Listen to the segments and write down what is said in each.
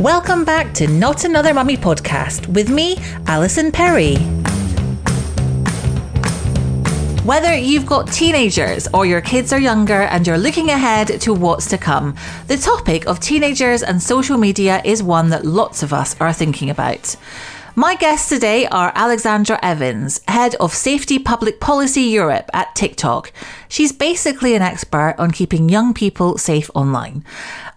Welcome back to Not Another Mummy Podcast with me, Alison Perry. Whether you've got teenagers or your kids are younger and you're looking ahead to what's to come, the topic of teenagers and social media is one that lots of us are thinking about. My guests today are Alexandra Evans, Head of Safety Public Policy Europe at TikTok. She's basically an expert on keeping young people safe online.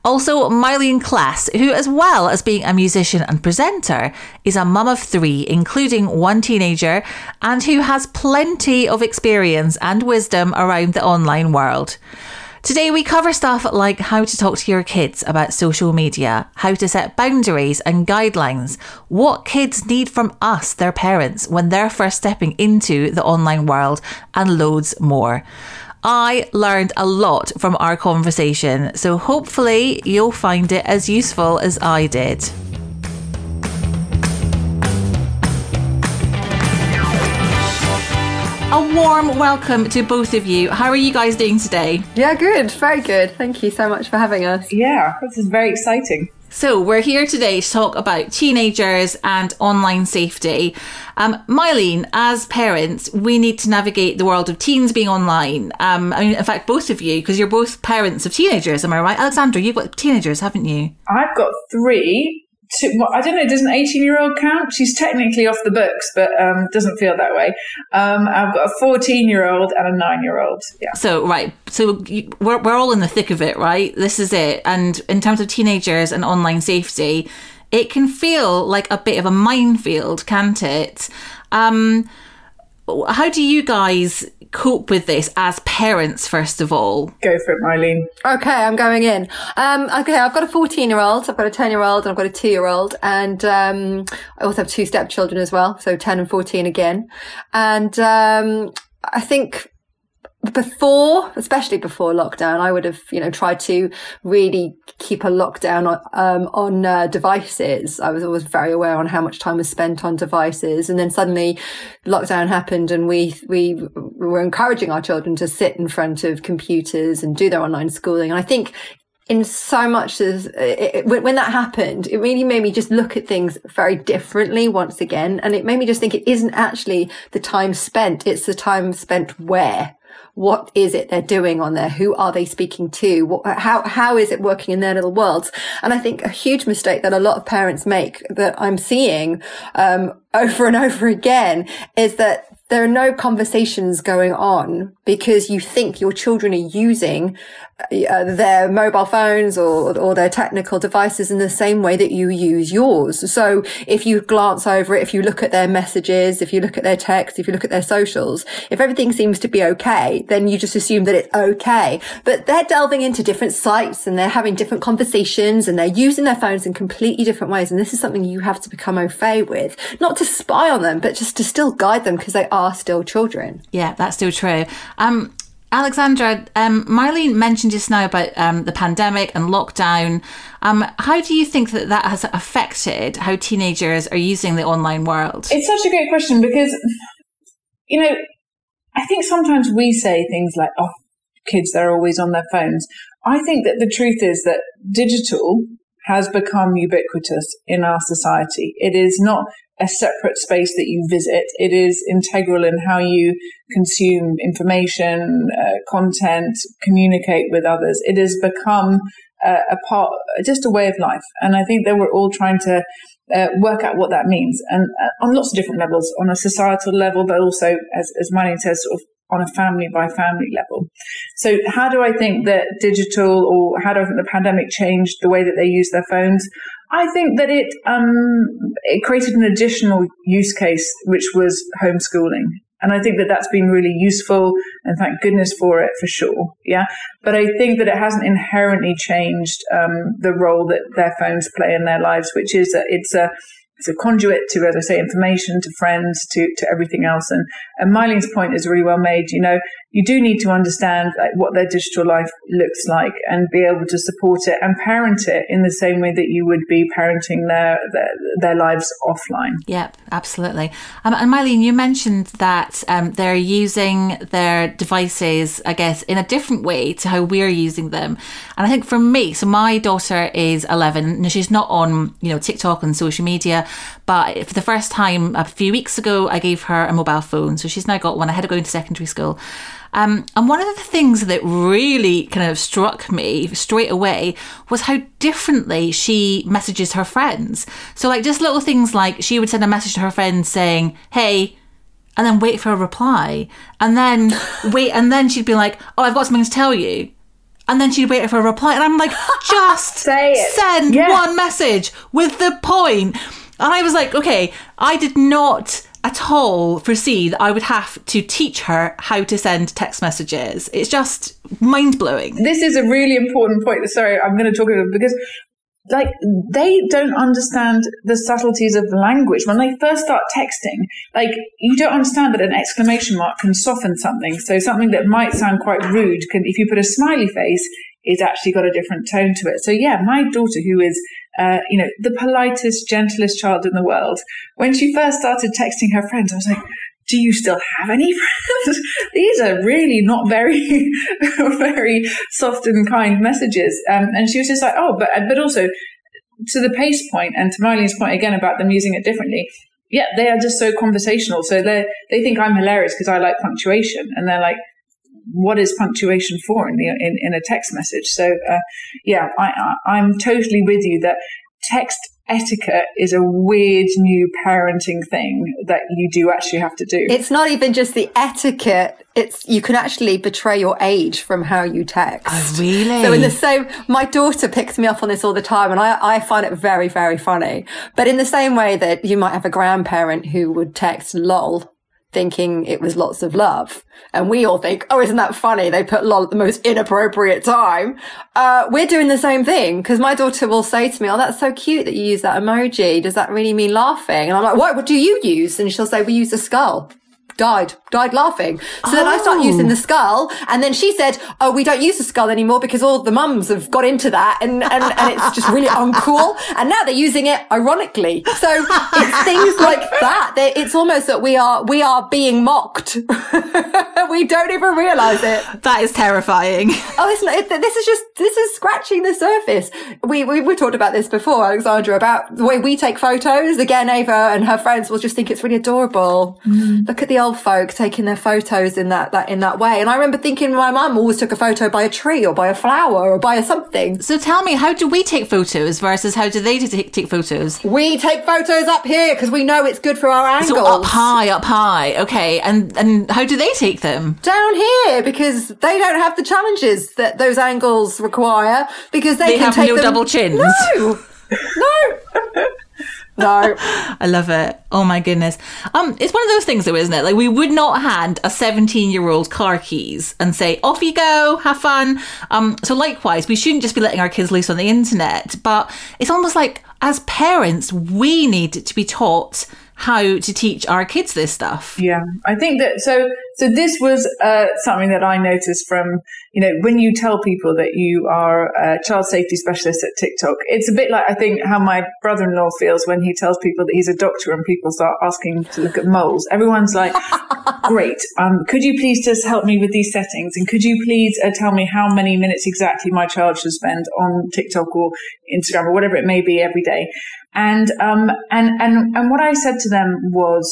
Also, Mylene Klass, who as well as being a musician and presenter, is a mum of three, including one teenager, and who has plenty of experience and wisdom around the online world. Today we cover stuff like how to talk to your kids about social media, how to set boundaries and guidelines, what kids need from us, their parents, when they're first stepping into the online world, and loads more. I learned a lot from our conversation, so hopefully you'll find it as useful as I did. A warm welcome to both of you. How are you guys doing today? Yeah, good. Very good. Thank you so much for having us. Yeah, this is very exciting. So we're here today to talk about teenagers and online safety. Mylene, as parents, we need to navigate the world of teens being online. I mean, in fact, both of you, because you're both parents of teenagers, am I right? Alexandra, you've got teenagers, haven't you? I've got three. I don't know, does an 18-year-old count? She's technically off the books, but doesn't feel that way. I've got a 14-year-old and a 9-year-old. Yeah. So, right. So we're all in the thick of it, right? This is it. And in terms of teenagers and online safety, it can feel like a bit of a minefield, can't it? How do you guys cope with this as parents, first of all? Go for it, Mylene. Okay, I'm going in. Okay, I've got a 14-year-old, I've got a 10-year-old, and I've got a 2-year-old. And I also have two stepchildren as well, so 10 and 14 again. And I think especially before lockdown, I would have, tried to really keep a lockdown on devices. I was always very aware on how much time was spent on devices. And then suddenly lockdown happened and we were encouraging our children to sit in front of computers and do their online schooling. And I think in so much as when that happened, it really made me just look at things very differently once again. And it made me just think it isn't actually the time spent. It's the time spent where. What is it they're doing on there? Who are they speaking to? How is it working in their little worlds? And I think a huge mistake that a lot of parents make that I'm seeing over and over again is that there are no conversations going on because you think your children are using their mobile phones or their technical devices in the same way that you use yours. So if you glance over it, if you look at their messages, if you look at their texts, if you look at their socials, if everything seems to be okay, then you just assume that it's okay. But they're delving into different sites and they're having different conversations and they're using their phones in completely different ways. And this is something you have to become au fait with, not to spy on them, but just to still guide them because they are still children. Yeah, that's still true. Alexandra, Mylene mentioned just now about the pandemic and lockdown. How do you think that has affected how teenagers are using the online world? It's such a great question because, I think sometimes we say things like, oh, kids, they're always on their phones. I think that the truth is that digital has become ubiquitous in our society. It is not a separate space that you visit. It is integral in how you consume information, content, communicate with others. It has become a part, just a way of life. And I think that we're all trying to work out what that means, and on lots of different levels, on a societal level, but also, as Mylene says, sort of on a family by family level. So how do I think that digital, or how do I think the pandemic changed the way that they use their phones? I think that it created an additional use case, which was homeschooling. And I think that that's been really useful, and thank goodness for it, for sure. Yeah. But I think that it hasn't inherently changed the role that their phones play in their lives, which is that it's a conduit to, as I say, information, to friends, to everything else. And Mylene's point is really well made. You know, you do need to understand what their digital life looks like and be able to support it and parent it in the same way that you would be parenting their lives offline. Yep, absolutely. And Mylene, you mentioned that they're using their devices, I guess, in a different way to how we're using them. And I think for me, so my daughter is 11 and she's not on, you know, TikTok and social media, but for the first time a few weeks ago, I gave her a mobile phone. So she's now got one. I had to go into secondary school. And one of the things that really kind of struck me straight away was how differently she messages her friends. So like just little things like she would send a message to her friends saying, hey, and then wait for a reply. And then wait. And then she'd be like, oh, I've got something to tell you. And then she'd wait for a reply. And I'm like, just send one message with the point. And I was like, okay, I did not at all foresee that I would have to teach her how to send text messages. It's just mind-blowing. This is a really important point. Sorry, I'm going to talk about it because like they don't understand the subtleties of language. When they first start texting, like you don't understand that an exclamation mark can soften something. So something that might sound quite rude can, if you put a smiley face, it's actually got a different tone to it. So yeah, my daughter, who is you know, the politest, gentlest child in the world, when she first started texting her friends, I was like, do you still have any friends? These are really not very, very soft and kind messages. And she was just like, oh, but also to the pace point and to Mylene's point again about them using it differently. Yeah, they are just so conversational. So they think I'm hilarious because I like punctuation. And they're like, what is punctuation for in a text message? So, yeah, I'm totally with you that text etiquette is a weird new parenting thing that you do actually have to do. It's not even just the etiquette. It's you can actually betray your age from how you text. Oh, really? So in the same, my daughter picks me up on this all the time, and I find it very, very funny. But in the same way that you might have a grandparent who would text lol, thinking it was lots of love. And we all think, oh, isn't that funny? They put lol at the most inappropriate time. We're doing the same thing because my daughter will say to me, oh, that's so cute that you use that emoji. Does that really mean laughing? And I'm like, what do you use? And she'll say, we use a skull. Died laughing. So then I start using the skull, and then she said, oh, we don't use the skull anymore because all the mums have got into that and it's just really uncool. And now they're using it ironically. So it's things like that. It's almost that we are being mocked. We don't even realize it. That is terrifying. Oh, it's not, this is scratching the surface. We talked about this before, Alexandra, about the way we take photos. Again, Ava and her friends will just think it's really adorable. Mm. Look at the old folk taking their photos in that way. And I remember thinking my mum always took a photo by a tree or by a flower or by a something. So tell me, how do we take photos versus how do they take photos? We take photos up here because we know it's good for our angles. So up high. Okay. And how do they take them? Down here, because they don't have the challenges that those angles require, because they can take them. They have no double chins. No. No. I love it. Oh my goodness. It's one of those things though, isn't it? Like we would not hand a 17-year-old car keys and say, off you go, have fun. So likewise, we shouldn't just be letting our kids loose on the internet, but it's almost like as parents, we need to be taught how to teach our kids this stuff. Yeah, I think that so this was something that I noticed from, you know, when you tell people that you are a child safety specialist at TikTok, it's a bit like, I think, how my brother-in-law feels when he tells people that he's a doctor and people start asking to look at moles. Everyone's like, great, could you please just help me with these settings? And could you please tell me how many minutes exactly my child should spend on TikTok or Instagram or whatever it may be every day? And what I said to them was,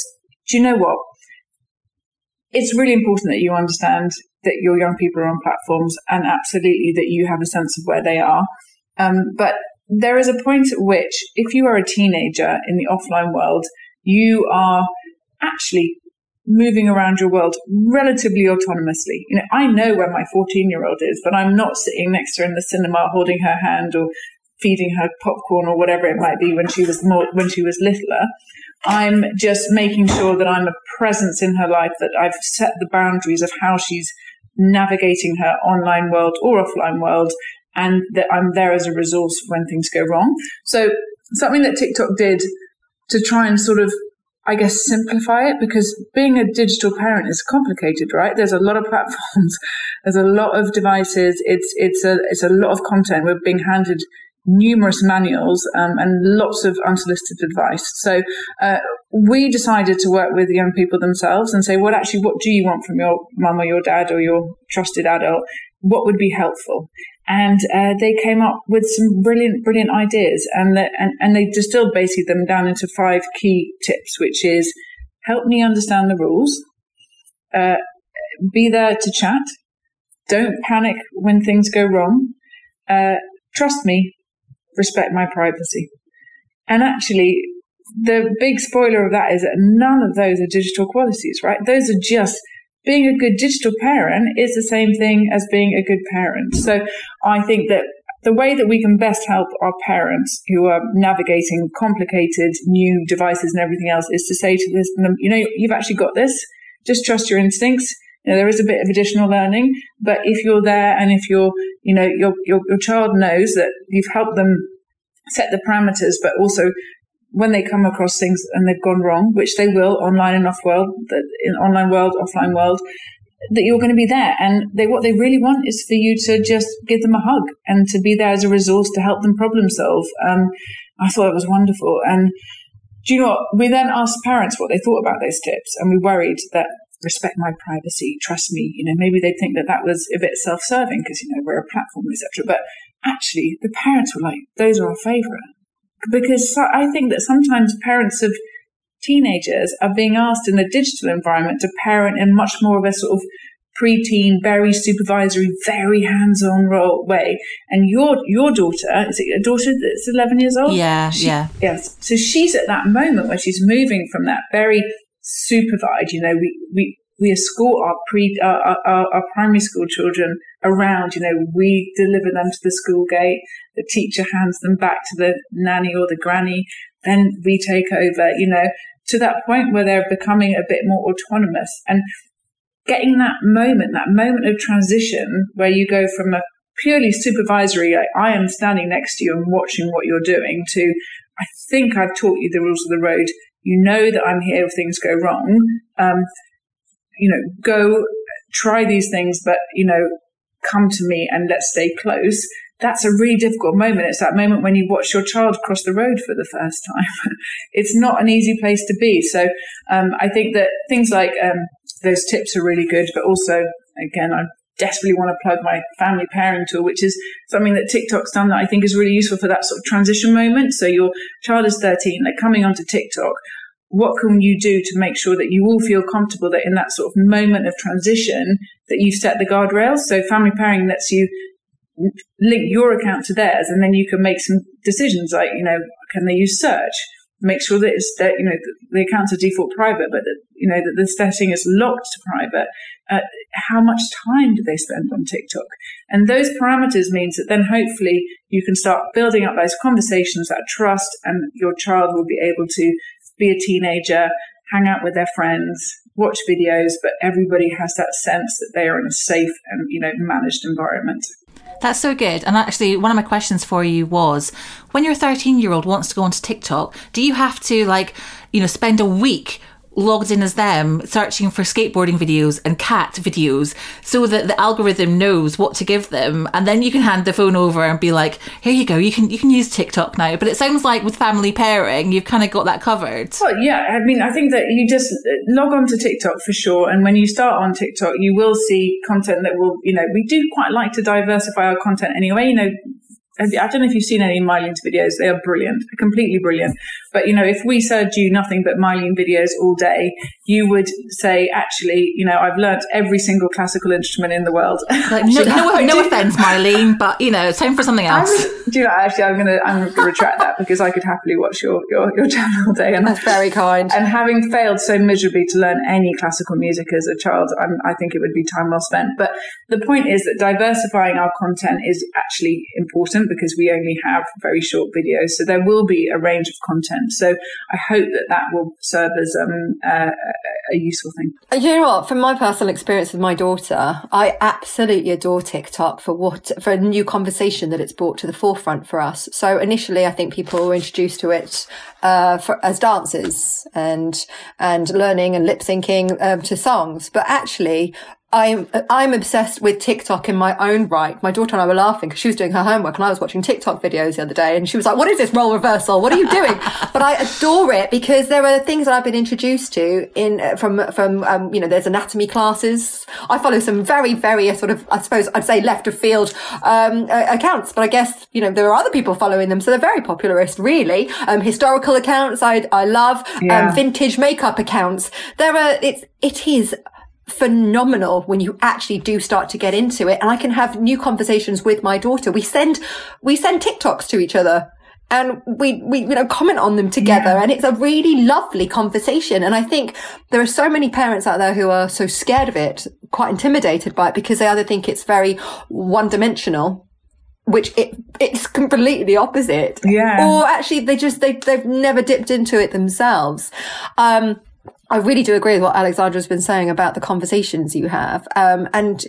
do you know what? It's really important that you understand that your young people are on platforms, and absolutely that you have a sense of where they are. But there is a point at which, if you are a teenager in the offline world, you are actually moving around your world relatively autonomously. You know, I know where my 14-year-old is, but I'm not sitting next to her in the cinema holding her hand or feeding her popcorn or whatever it might be when she was littler. I'm just making sure that I'm a presence in her life, that I've set the boundaries of how she's navigating her online world or offline world, and that I'm there as a resource when things go wrong. So something that TikTok did to try and sort of, I guess, simplify it, because being a digital parent is complicated, right? There's a lot of platforms, there's a lot of devices, it's a lot of content. We're being handed numerous manuals and lots of unsolicited advice. So we decided to work with young people themselves and say, well, actually, what do you want from your mum or your dad or your trusted adult? What would be helpful? And they came up with some brilliant, brilliant ideas. And they distilled basically them down into 5 key tips, which is: help me understand the rules, be there to chat, don't panic when things go wrong, trust me, respect my privacy. And actually, the big spoiler of that is that none of those are digital qualities, right? Those are just... being a good digital parent is the same thing as being a good parent. So I think that the way that we can best help our parents who are navigating complicated new devices and everything else is to say to them, you know, you've actually got this. Just trust your instincts. You know, there is a bit of additional learning, but if you're there and if you're, you know, your child knows that you've helped them set the parameters, but also when they come across things and they've gone wrong, which they will online and offline world, that you're going to be there. And what they really want is for you to just give them a hug and to be there as a resource to help them problem solve. I thought it was wonderful. And do you know what? We then asked parents what they thought about those tips, and we worried that respect my privacy, trust me, you know, maybe they'd think that that was a bit self-serving because, you know, we're a platform, etc. But actually, the parents were like, those are our favourite. Because I think that sometimes parents of teenagers are being asked in the digital environment to parent in much more of a sort of preteen, very supervisory, very hands-on role way. And your daughter, is it your daughter that's 11 years old? Yeah, Yes. So she's at that moment where she's moving from that very supervised, you know, we escort our primary school children around, you know, we deliver them to the school gate, the teacher hands them back to the nanny or the granny, then we take over, you know, to that point where they're becoming a bit more autonomous. And getting that moment of transition where you go from a purely supervisory, like I am standing next to you and watching what you're doing, to I think I've taught you the rules of the road, you know that I'm here if things go wrong, you know, go try these things, but, you know, come to me and let's stay close. That's a really difficult moment. It's that moment when you watch your child cross the road for the first time. It's not an easy place to be. So I think that things like those tips are really good, but also, again, I desperately want to plug my family pairing tool, which is something that TikTok's done that I think is really useful for that sort of transition moment. So your child is 13, they're coming onto TikTok. What can you do to make sure that you all feel comfortable that in that sort of moment of transition that you've set the guardrails? So family pairing lets you link your account to theirs, and then you can make some decisions like, you know, can they use search? Make sure that it's that, you know, the accounts are default private, but that, you know, that the setting is locked to private. How much time do they spend on TikTok? And those parameters means that then hopefully you can start building up those conversations, that trust, and your child will be able to be a teenager, hang out with their friends, watch videos, but everybody has that sense that they are in a safe and, you know, managed environment. That's so good. And actually, one of my questions for you was, when your 13-year-old wants to go onto TikTok, do you have to, like, you know, spend a week logged in as them searching for skateboarding videos and cat videos so that the algorithm knows what to give them, and then you can hand the phone over and be like, here you go, you can use TikTok now? But it sounds like with family pairing you've kind of got that covered. Well, yeah, I mean, I think that you just log on to TikTok for sure, and when you start on TikTok you will see content that will, you know, we do quite like to diversify our content anyway, you know, I don't know if you've seen any Mylene's videos. They are brilliant, completely brilliant. But, you know, if we served you nothing but Mylene videos all day, you would say, actually, you know, I've learnt every single classical instrument in the world. Like, no offence, Mylene, but, you know, it's time for something else. Do you know, actually, I'm going to retract that because I could happily watch your channel all day. And that's very kind. And having failed so miserably to learn any classical music as a child, I think it would be time well spent. But the point is that diversifying our content is actually important, because we only have very short videos. So there will be a range of content. So I hope that will serve as a useful thing. You know what? From my personal experience with my daughter, I absolutely adore TikTok for a new conversation that it's brought to the forefront for us. So initially, I think people were introduced to it as dancers and learning and lip syncing to songs. But actually, I'm obsessed with TikTok in my own right. My daughter and I were laughing because she was doing her homework and I was watching TikTok videos the other day and she was like, what is this role reversal? What are you doing? But I adore it because there are things that I've been introduced to from you know, there's anatomy classes. I follow some very, very sort of, I suppose I'd say left of field accounts, but I guess, you know, there are other people following them. So they're very popularist, really. Historical accounts I love, vintage makeup accounts. It is phenomenal when you actually do start to get into it, and I can have new conversations with my daughter. We send TikToks to each other and we you know, comment on them together, and it's a really lovely conversation. And I think there are so many parents out there who are so scared of it, quite intimidated by it, because they either think it's very one-dimensional, which it's completely opposite, or actually they've never dipped into it themselves. I really do agree with what Alexandra's been saying about the conversations you have. And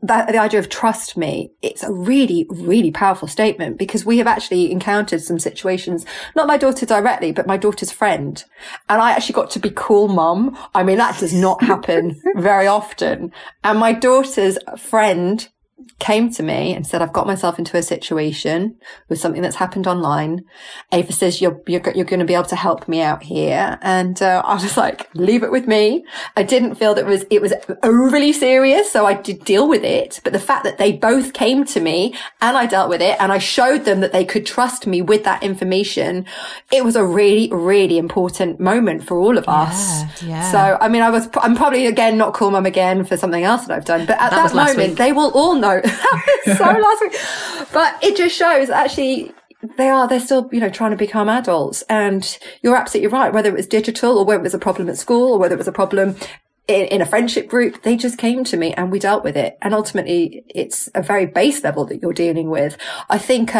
the idea of trust me, it's a really, really powerful statement, because we have actually encountered some situations, not my daughter directly, but my daughter's friend. And I actually got to be cool mum. I mean, that does not happen very often. And my daughter's friend came to me and said, I've got myself into a situation with something that's happened online. Ava says, you're going to be able to help me out here. And I was like, leave it with me. I didn't feel that it was overly serious, so I did deal with it. But the fact that they both came to me and I dealt with it and I showed them that they could trust me with that information, it was a really, really important moment for all of us. Yeah. So, I mean, I'm probably, again, not cool mum again for something else that I've done. But at that moment, they will all know. So last week, but it just shows actually they're still, you know, trying to become adults. And you're absolutely right, whether it was digital or whether it was a problem at school or whether it was a problem in a friendship group, they just came to me and we dealt with it. And ultimately it's a very base level that you're dealing with. I think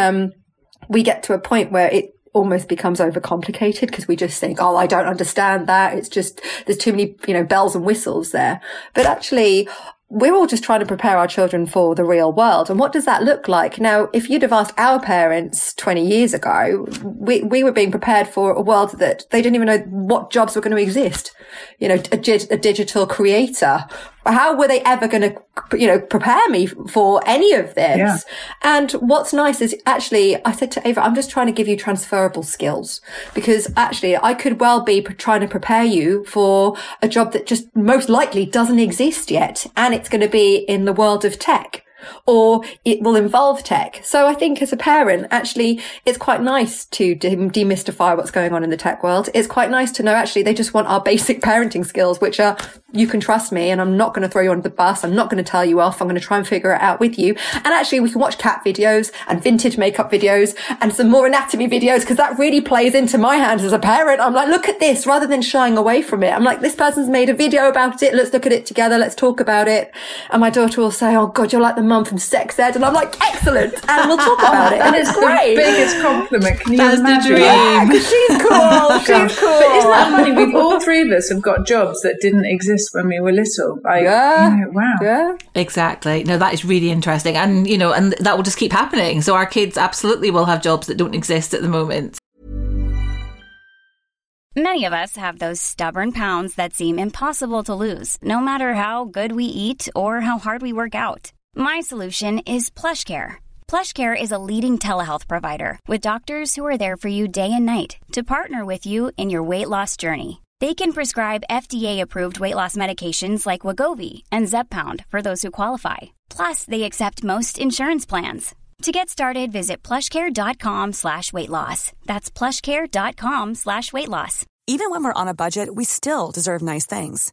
we get to a point where it almost becomes overcomplicated because we just think, I don't understand that, it's just there's too many, you know, bells and whistles there. But actually we're all just trying to prepare our children for the real world. And what does that look like? Now, if you'd have asked our parents 20 years ago, we were being prepared for a world that they didn't even know what jobs were going to exist. You know, a digital creator. How were they ever going to, you know, prepare me for any of this? Yeah. And what's nice is actually I said to Ava, I'm just trying to give you transferable skills, because actually I could well be trying to prepare you for a job that just most likely doesn't exist yet. And it's going to be in the world of tech, or it will involve tech. So I think as a parent, actually, it's quite nice to demystify what's going on in the tech world. It's quite nice to know, actually, they just want our basic parenting skills, which are, you can trust me and I'm not going to throw you under the bus. I'm not going to tell you off. I'm going to try and figure it out with you. And actually, we can watch cat videos and vintage makeup videos and some more anatomy videos, because that really plays into my hands as a parent. I'm like, look at this, rather than shying away from it. I'm like, this person's made a video about it. Let's look at it together. Let's talk about it. And my daughter will say, oh, God, you're like the mum from sex ed. And I'm like, excellent. And we'll talk about it. And it's great. The biggest compliment. Can you imagine? The dream. Yeah, she's cool. She's cool. But isn't that funny? We've all three of us have got jobs that didn't exist when we were little. You know, wow. Yeah. Exactly. No, that is really interesting. And, you know, and that will just keep happening. So our kids absolutely will have jobs that don't exist at the moment. Many of us have those stubborn pounds that seem impossible to lose, no matter how good we eat or how hard we work out. My solution is PlushCare. PlushCare is a leading telehealth provider with doctors who are there for you day and night to partner with you in your weight loss journey. They can prescribe FDA-approved weight loss medications like Wegovy and Zepbound for those who qualify. Plus, they accept most insurance plans. To get started, visit plushcare.com/weightloss. That's plushcare.com/weightloss. Even when we're on a budget, we still deserve nice things.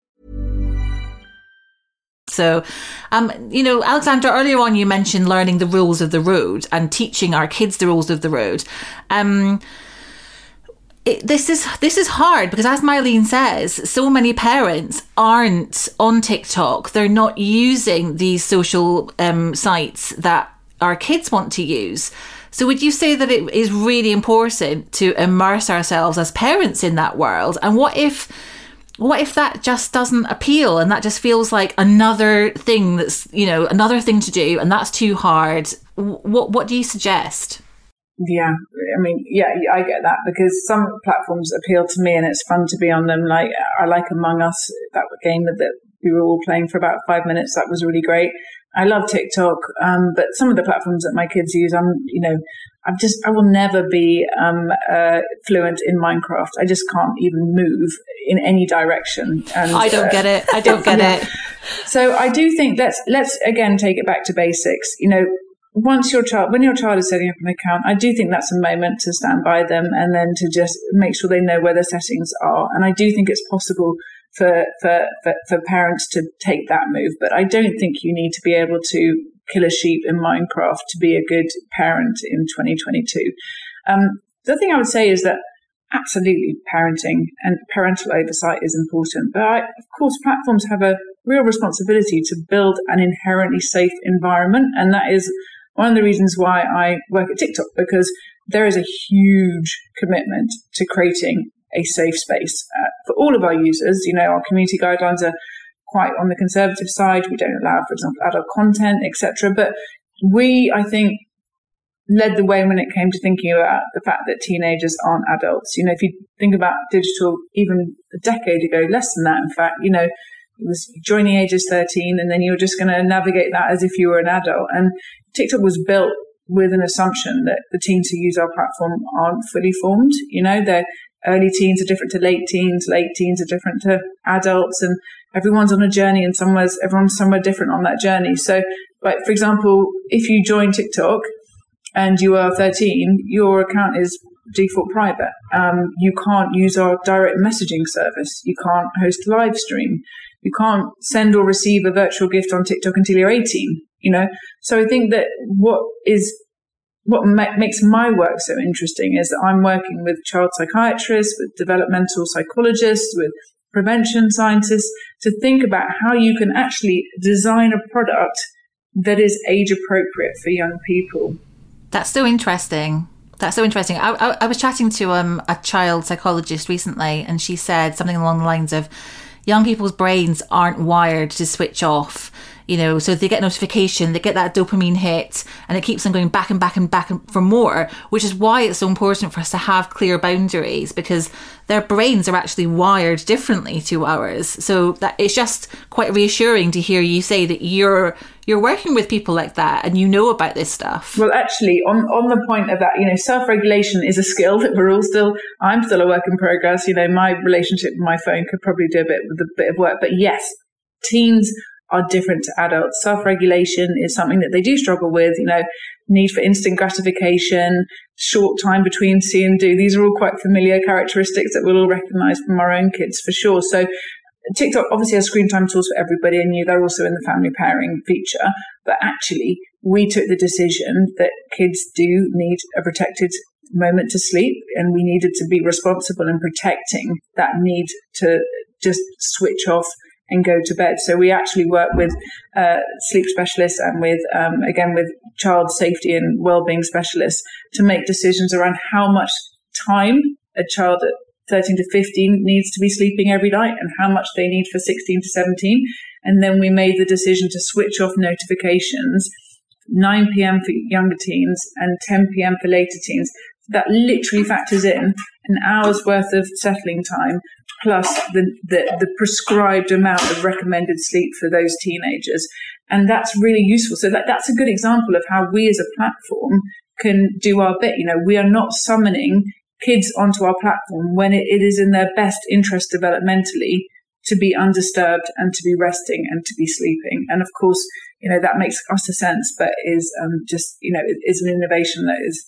So, Alexandra, earlier on you mentioned learning the rules of the road and teaching our kids the rules of the road. This is hard because, as Mylene says, so many parents aren't on TikTok. They're not using these social sites that our kids want to use. So would you say that it is really important to immerse ourselves as parents in that world? And what if that just doesn't appeal and that just feels like another thing that's, another thing to do and that's too hard? What do you suggest? Yeah, I get that, because some platforms appeal to me and it's fun to be on them. Like, I like Among Us, that game that we were all playing for about 5 minutes. That was really great. I love TikTok, but some of the platforms that my kids use, I will never be fluent in Minecraft. I just can't even move in any direction. And I don't get it. I don't get it. So I do think let's again take it back to basics. When your child is setting up an account, I do think that's a moment to stand by them and then to just make sure they know where their settings are. And I do think it's possible for parents to take that move, but I don't think you need to be able to kill a sheep in Minecraft to be a good parent in 2022. The thing I would say is that absolutely parenting and parental oversight is important, but of course platforms have a real responsibility to build an inherently safe environment, and that is one of the reasons why I work at TikTok, because there is a huge commitment to creating a safe space for all of our users. Our community guidelines are quite on the conservative side. We don't allow, for example, adult content, etc. But we, I think, led the way when it came to thinking about the fact that teenagers aren't adults. If you think about digital even a decade ago, less than that, in fact, it was join the age of 13 and then you're just going to navigate that as if you were an adult. And TikTok was built with an assumption that the teens who use our platform aren't fully formed. They're early teens are different to late teens. Late teens are different to adults, and everyone's on a journey, and everyone's somewhere different on that journey. So, like, for example, if you join TikTok and you are 13, your account is default private. You can't use our direct messaging service. You can't host live stream. You can't send or receive a virtual gift on TikTok until you're 18. So I think that what makes my work so interesting is that I'm working with child psychiatrists, with developmental psychologists, with prevention scientists to think about how you can actually design a product that is age appropriate for young people. That's so interesting. I was chatting to a child psychologist recently, and she said something along the lines of young people's brains aren't wired to switch off. So they get notification, they get that dopamine hit, and it keeps them going back and back and back for more, which is why it's so important for us to have clear boundaries, because their brains are actually wired differently to ours. So that it's just quite reassuring to hear you say that you're working with people like that and you know about this stuff. Well, actually, on the point of that, self-regulation is a skill that I'm still a work in progress. My relationship with my phone could probably do a bit of work, but yes, teens are different to adults. Self-regulation is something that they do struggle with, need for instant gratification, short time between see and do. These are all quite familiar characteristics that we'll all recognize from our own kids for sure. So TikTok obviously has screen time tools for everybody, and they're also in the family pairing feature. But actually, we took the decision that kids do need a protected moment to sleep, and we needed to be responsible in protecting that need to just switch off and go to bed. So we actually work with sleep specialists and with child safety and wellbeing specialists to make decisions around how much time a child at 13 to 15 needs to be sleeping every night and how much they need for 16 to 17. And then we made the decision to switch off notifications, 9 p.m. for younger teens and 10 p.m. for later teens. that literally factors in an hour's worth of settling time plus the prescribed amount of recommended sleep for those teenagers. And that's really useful. So that's a good example of how we as a platform can do our bit. You know, we are not summoning kids onto our platform when it is in their best interest developmentally to be undisturbed and to be resting and to be sleeping. And of course, you know, that makes utter sense, but is just, you know, is an innovation that is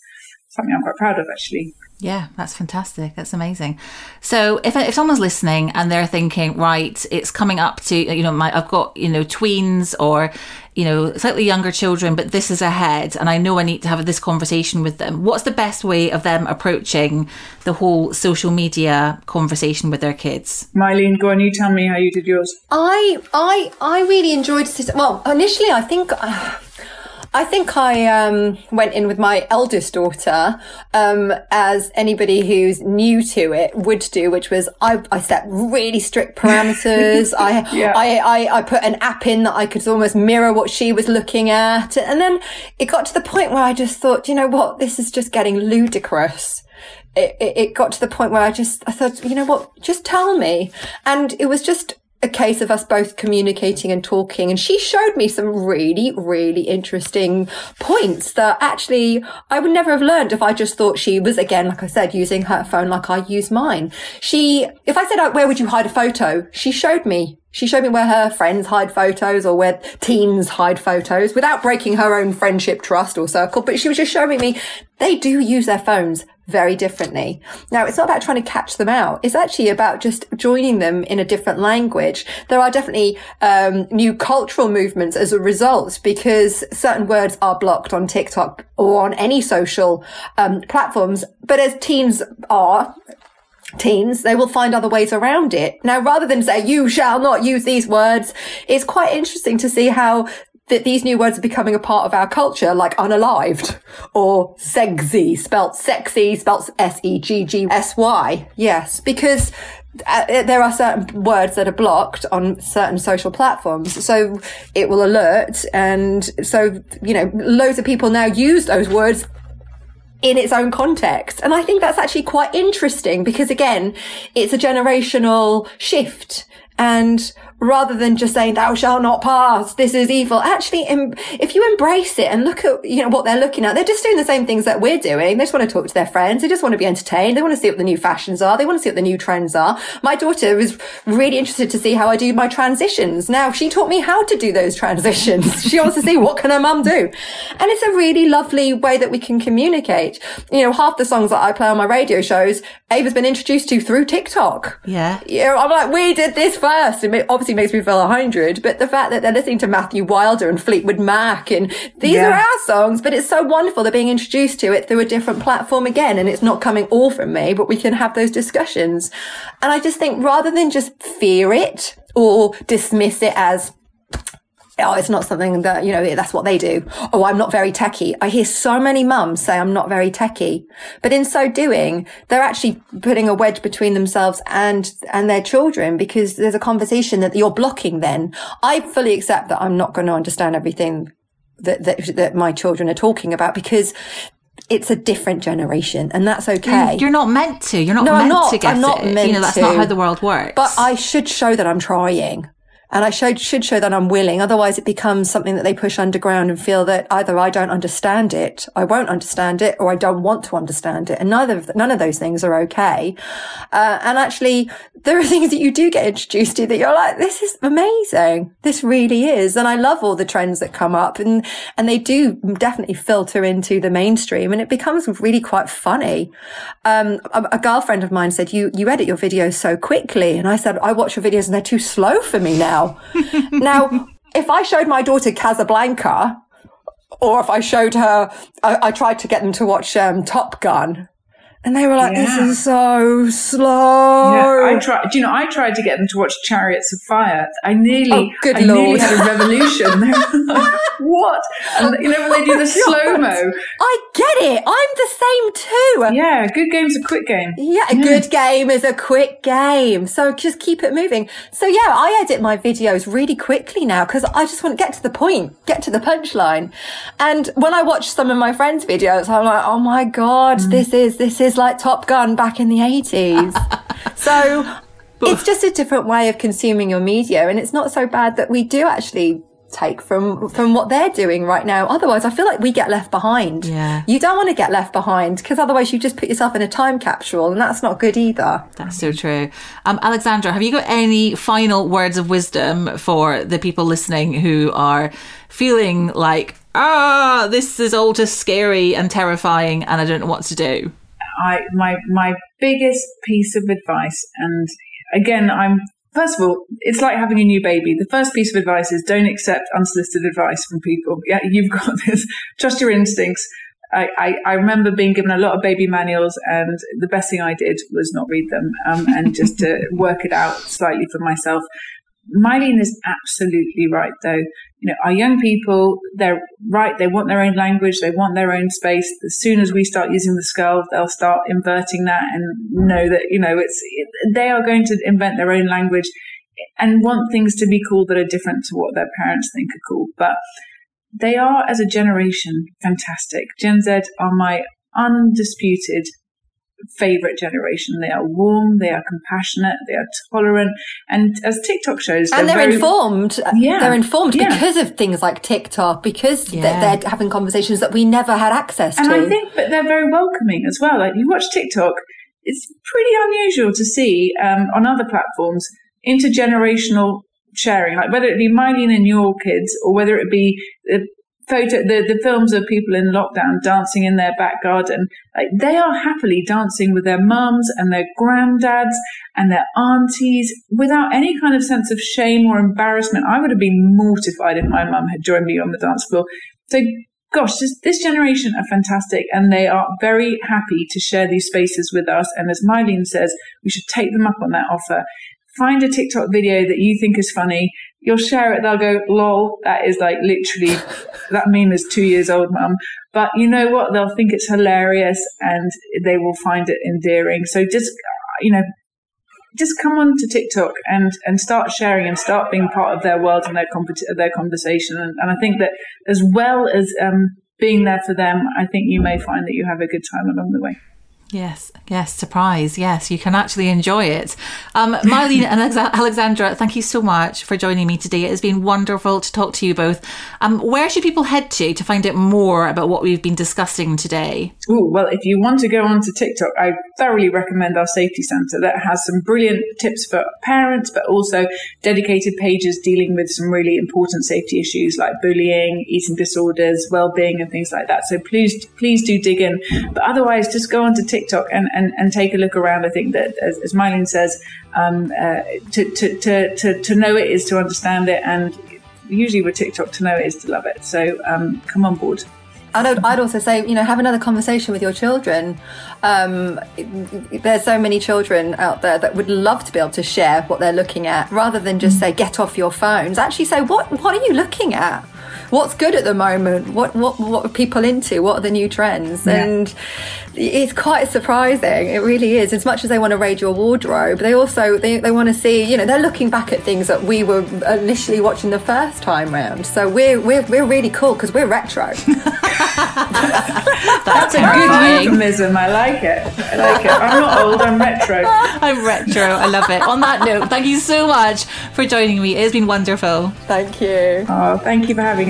something I'm quite proud of, actually. Yeah, that's fantastic. That's amazing. So if someone's listening and they're thinking, right, it's coming up to, you know, I've got, you know, tweens or, you know, slightly younger children, but this is ahead and I know I need to have this conversation with them. What's the best way of them approaching the whole social media conversation with their kids? Mylene, go on, you tell me how you did yours. I really enjoyed this. Well, initially I think I went in with my eldest daughter, as anybody who's new to it would do, which was I set really strict parameters. I put an app in that I could almost mirror what she was looking at. And then it got to the point where I just thought, you know what, this is just getting ludicrous. It got to the point where I thought, you know what, just tell me. And it was just a case of us both communicating and talking, and she showed me some really, really interesting points that actually I would never have learned if I just thought she was, again, like I said, using her phone like I use mine. If I said, oh, where would you hide a photo? She showed me where her friends hide photos or where teens hide photos without breaking her own friendship trust or circle. But she was just showing me they do use their phones very differently. Now, it's not about trying to catch them out. It's actually about just joining them in a different language. There are definitely new cultural movements as a result, because certain words are blocked on TikTok or on any social platforms. But as teens, they will find other ways around it. Now, rather than say, you shall not use these words, it's quite interesting to see how that these new words are becoming a part of our culture, like unalived or sexy, spelt sexy, spelt S-E-G-G-S-Y. Yes, because there are certain words that are blocked on certain social platforms, so it will alert. And so, you know, loads of people now use those words in its own context. And I think that's actually quite interesting, because again, it's a generational shift. And rather than just saying, thou shalt not pass, this is evil, actually, if you embrace it and look at, you know, what they're looking at, they're just doing the same things that we're doing. They just want to talk to their friends. They just want to be entertained. They want to see what the new fashions are. They want to see what the new trends are. My daughter was really interested to see how I do my transitions. Now, she taught me how to do those transitions. She wants to see what can her mum do. And it's a really lovely way that we can communicate. You know, half the songs that I play on my radio shows, Ava's been introduced to through TikTok. Yeah. You know, I'm like, we did this first. It obviously makes me feel 100, but the fact that they're listening to Matthew Wilder and Fleetwood Mac, and these are our songs, but it's so wonderful they're being introduced to it through a different platform again, and it's not coming all from me, but we can have those discussions. And I just think, rather than just fear it or dismiss it as, oh, it's not something that, you know, that's what they do. Oh, I'm not very techie. I hear so many mums say I'm not very techie. But in so doing, they're actually putting a wedge between themselves and their children, because there's a conversation that you're blocking then. I fully accept that I'm not going to understand everything that my children are talking about, because it's a different generation, and that's okay. You're not meant to. You're not meant to get it. You know, that's not how the world works. But I should show that I'm trying. And I should show that I'm willing. Otherwise, it becomes something that they push underground and feel that either I don't understand it, I won't understand it, or I don't want to understand it. And none of those things are okay. And actually, there are things that you do get introduced to that you're like, this is amazing. This really is. And I love all the trends that come up. And they do definitely filter into the mainstream. And it becomes really quite funny. A girlfriend of mine said, you edit your videos so quickly. And I said, I watch your videos and they're too slow for me now. Now, if I showed my daughter Casablanca, or if I showed her, I tried to get them to watch Top Gun, And they were like, this is so slow. Yeah, I tried to get them to watch Chariots of Fire. I nearly had a revolution. They were like, what? And when they do the slow-mo. I get it. I'm the same too. Yeah, good game's a quick game. Yeah, a good game is a quick game. So just keep it moving. So yeah, I edit my videos really quickly now because I just want to get to the point, get to the punchline. And when I watch some of my friends' videos, I'm like, oh my God, this is like Top Gun back in the 80s. So it's just a different way of consuming your media, and it's not so bad that we do actually take from what they're doing right now. Otherwise, I feel like we get left behind. Yeah. You don't want to get left behind because otherwise you just put yourself in a time capsule, and that's not good either. That's so true. Alexandra, have you got any final words of wisdom for the people listening who are feeling like, this is all just scary and terrifying and I don't know what to do? My biggest piece of advice, and again, first of all, it's like having a new baby. The first piece of advice is don't accept unsolicited advice from people. Yeah, you've got this. Trust your instincts. I remember being given a lot of baby manuals, and the best thing I did was not read them and just to work it out slightly for myself. Mylene is absolutely right, though. Our young people, they're right. They want their own language. They want their own space. As soon as we start using the skull, they'll start inverting that and know that, they are going to invent their own language and want things to be cool that are different to what their parents think are cool. But they are, as a generation, fantastic. Gen Z are my undisputed favorite generation. They are warm, they are compassionate, they are tolerant, and as TikTok shows, they're informed. Yeah, they're informed because of things like TikTok, because they're having conversations that we never had access to. And I think that they're very welcoming as well. Like, you watch TikTok, it's pretty unusual to see on other platforms intergenerational sharing, like whether it be Mylene and your kids, or whether it be the films of people in lockdown dancing in their back garden. Like, they are happily dancing with their mums and their granddads and their aunties without any kind of sense of shame or embarrassment. I would have been mortified if my mum had joined me on the dance floor. So, gosh, this generation are fantastic, and they are very happy to share these spaces with us. And as Mylene says, we should take them up on that offer. Find a TikTok video that you think is funny. You'll share it. They'll go, lol, that is like literally, that meme is 2 years old, mum. But you know what? They'll think it's hilarious and they will find it endearing. So just come on to TikTok and start sharing and start being part of their world and their conversation. And I think that as well as being there for them, I think you may find that you have a good time along the way. Yes, surprise. Yes, you can actually enjoy it. Mylene and Alexandra, thank you so much for joining me today. It has been wonderful to talk to you both. Where should people head to find out more about what we've been discussing today? Oh, well, if you want to go on to TikTok, I thoroughly recommend our Safety Centre. That has some brilliant tips for parents, but also dedicated pages dealing with some really important safety issues like bullying, eating disorders, well-being and things like that. So please do dig in. But otherwise, just go on to TikTok and take a look around. I think that, as Mylene says, to know it is to understand it, and usually with TikTok, to know it is to love it. So come on board. I'd also say, have another conversation with your children. There's so many children out there that would love to be able to share what they're looking at, rather than just say, get off your phones. Actually say, what are you looking at? What's good at the moment? What are people into? What are the new trends? Yeah. And it's quite surprising. It really is. As much as they want to raid your wardrobe, they also they want to see. They're looking back at things that we were initially watching the first time round. So we're really cool because we're retro. That's a good euphemism. I like it. I'm not old. I'm retro. I love it. On that note, thank you so much for joining me. It has been wonderful. Thank you. Oh, thank you for having